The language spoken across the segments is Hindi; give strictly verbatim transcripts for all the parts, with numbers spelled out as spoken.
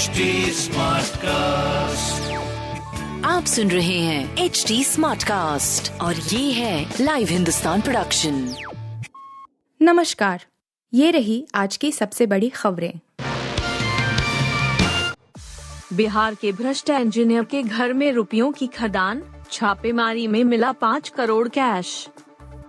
एच डी स्मार्टकास्ट, आप सुन रहे हैं एच डी स्मार्टकास्ट और ये है लाइव हिंदुस्तान प्रोडक्शन। नमस्कार, ये रही आज की सबसे बड़ी खबरें। बिहार के भ्रष्ट इंजीनियर के घर में रुपयों की खदान, छापेमारी में मिला पाँच करोड़ कैश।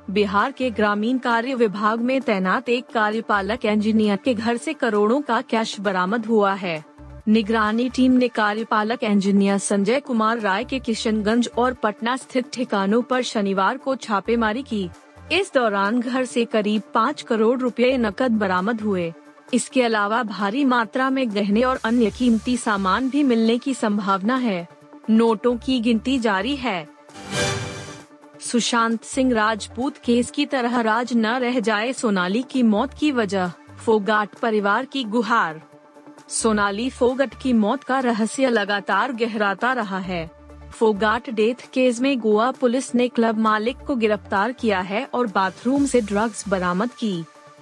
बिहार के ग्रामीण कार्य विभाग में तैनात एक कार्यपालक इंजीनियर के घर से करोड़ों का कैश बरामद हुआ है। निगरानी टीम ने कार्यपालक इंजीनियर संजय कुमार राय के किशनगंज और पटना स्थित ठिकानों पर शनिवार को छापेमारी की। इस दौरान घर से करीब पाँच करोड़ रुपए नकद बरामद हुए। इसके अलावा भारी मात्रा में गहने और अन्य कीमती सामान भी मिलने की संभावना है। नोटों की गिनती जारी है। सुशांत सिंह राजपूत केस की तरह राज न रह जाए सोनाली की मौत की वजह, फोगाट परिवार की गुहार। सोनाली फोगाट की मौत का रहस्य लगातार गहराता रहा है। फोगाट डेथ केस में गोवा पुलिस ने क्लब मालिक को गिरफ्तार किया है और बाथरूम से ड्रग्स बरामद की।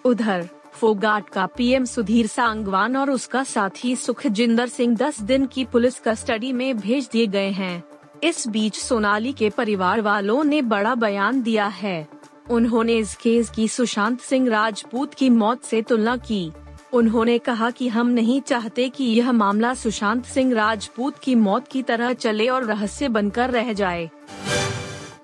उधर फोगाट का पीएम सुधीर सांगवान और उसका साथी सुखजिंदर सिंह दस दिन की पुलिस कस्टडी में भेज दिए गए हैं। इस बीच सोनाली के परिवार वालों ने बड़ा बयान दिया है। उन्होंने इस केस की सुशांत सिंह राजपूत की मौत से तुलना की। उन्होंने कहा कि हम नहीं चाहते कि यह मामला सुशांत सिंह राजपूत की मौत की तरह चले और रहस्य बनकर रह जाए।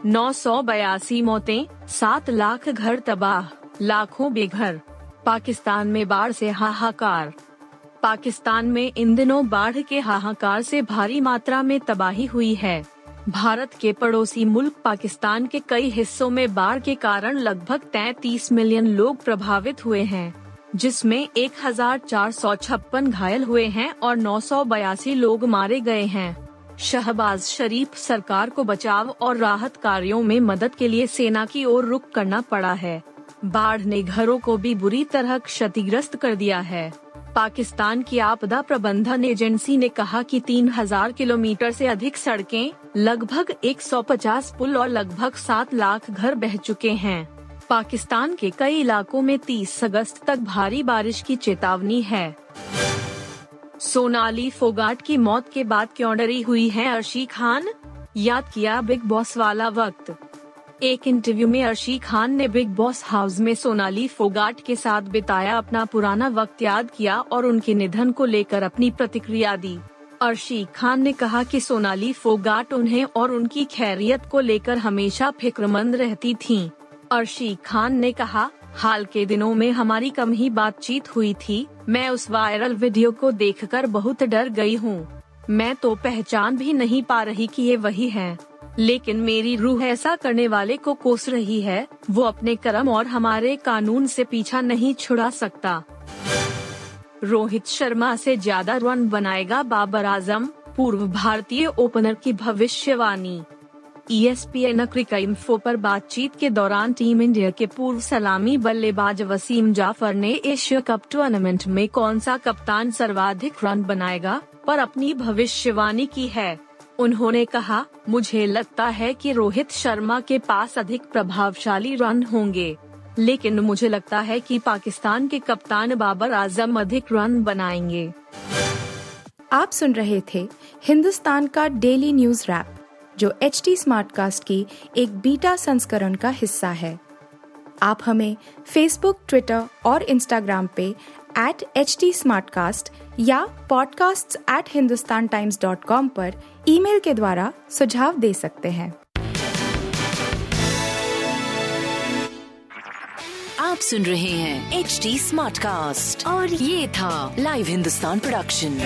नौ सौ बयासी मौतें, सात लाख घर तबाह, लाखों बेघर। पाकिस्तान में बाढ़ से हाहाकार। पाकिस्तान में इन दिनों बाढ़ के हाहाकार से भारी मात्रा में तबाही हुई है। भारत के पड़ोसी मुल्क पाकिस्तान के कई हिस्सों में बाढ़ के कारण लगभग तैंतीस मिलियन लोग प्रभावित हुए हैं, जिसमें एक हज़ार चार सौ छप्पन घायल हुए हैं और नौ सौ बयासी लोग मारे गए हैं। शहबाज शरीफ सरकार को बचाव और राहत कार्यों में मदद के लिए सेना की ओर रुख करना पड़ा है। बाढ़ ने घरों को भी बुरी तरह क्षतिग्रस्त कर दिया है। पाकिस्तान की आपदा प्रबंधन एजेंसी ने कहा कि तीन हज़ार किलोमीटर से अधिक सड़कें, लगभग एक सौ पचास पुल और लगभग सात लाख घर बह चुके हैं। पाकिस्तान के कई इलाकों में तीस अगस्त तक भारी बारिश की चेतावनी है। सोनाली फोगाट की मौत के बाद क्यों डरी हुई हैं अर्शी खान? याद किया बिग बॉस वाला वक्त। एक इंटरव्यू में अर्शी खान ने बिग बॉस हाउस में सोनाली फोगाट के साथ बिताया अपना पुराना वक्त याद किया और उनके निधन को लेकर अपनी प्रतिक्रिया दी। अर्शी खान ने कहा कि सोनाली फोगाट उन्हें और उनकी खैरियत को लेकर हमेशा फिक्रमंद रहती थीं। अर्शी खान ने कहा, हाल के दिनों में हमारी कम ही बातचीत हुई थी। मैं उस वायरल वीडियो को देखकर बहुत डर गई हूँ। मैं तो पहचान भी नहीं पा रही कि ये वही है, लेकिन मेरी रूह ऐसा करने वाले को कोस रही है। वो अपने कर्म और हमारे कानून से पीछा नहीं छुड़ा सकता। रोहित शर्मा से ज्यादा रन बनाएगा बाबर आजम, पूर्व भारतीय ओपनर की भविष्यवाणी। E S P N Cricinfo पर बातचीत के दौरान टीम इंडिया के पूर्व सलामी बल्लेबाज वसीम जाफर ने एशिया कप टूर्नामेंट में कौन सा कप्तान सर्वाधिक रन बनाएगा पर अपनी भविष्यवाणी की है। उन्होंने कहा, मुझे लगता है कि रोहित शर्मा के पास अधिक प्रभावशाली रन होंगे, लेकिन मुझे लगता है कि पाकिस्तान के कप्तान बाबर आजम अधिक रन बनाएंगे। आप सुन रहे थे हिंदुस्तान का डेली न्यूज रैप, जो एच डी स्मार्टकास्ट की एक बीटा संस्करण का हिस्सा है। आप हमें फेसबुक, ट्विटर और इंस्टाग्राम पे एट एच डी स्मार्टकास्ट या podcast at Hindustan Times dot com पर ईमेल के द्वारा सुझाव दे सकते हैं। आप सुन रहे हैं एच डी स्मार्टकास्ट और ये था लाइव हिंदुस्तान प्रोडक्शन।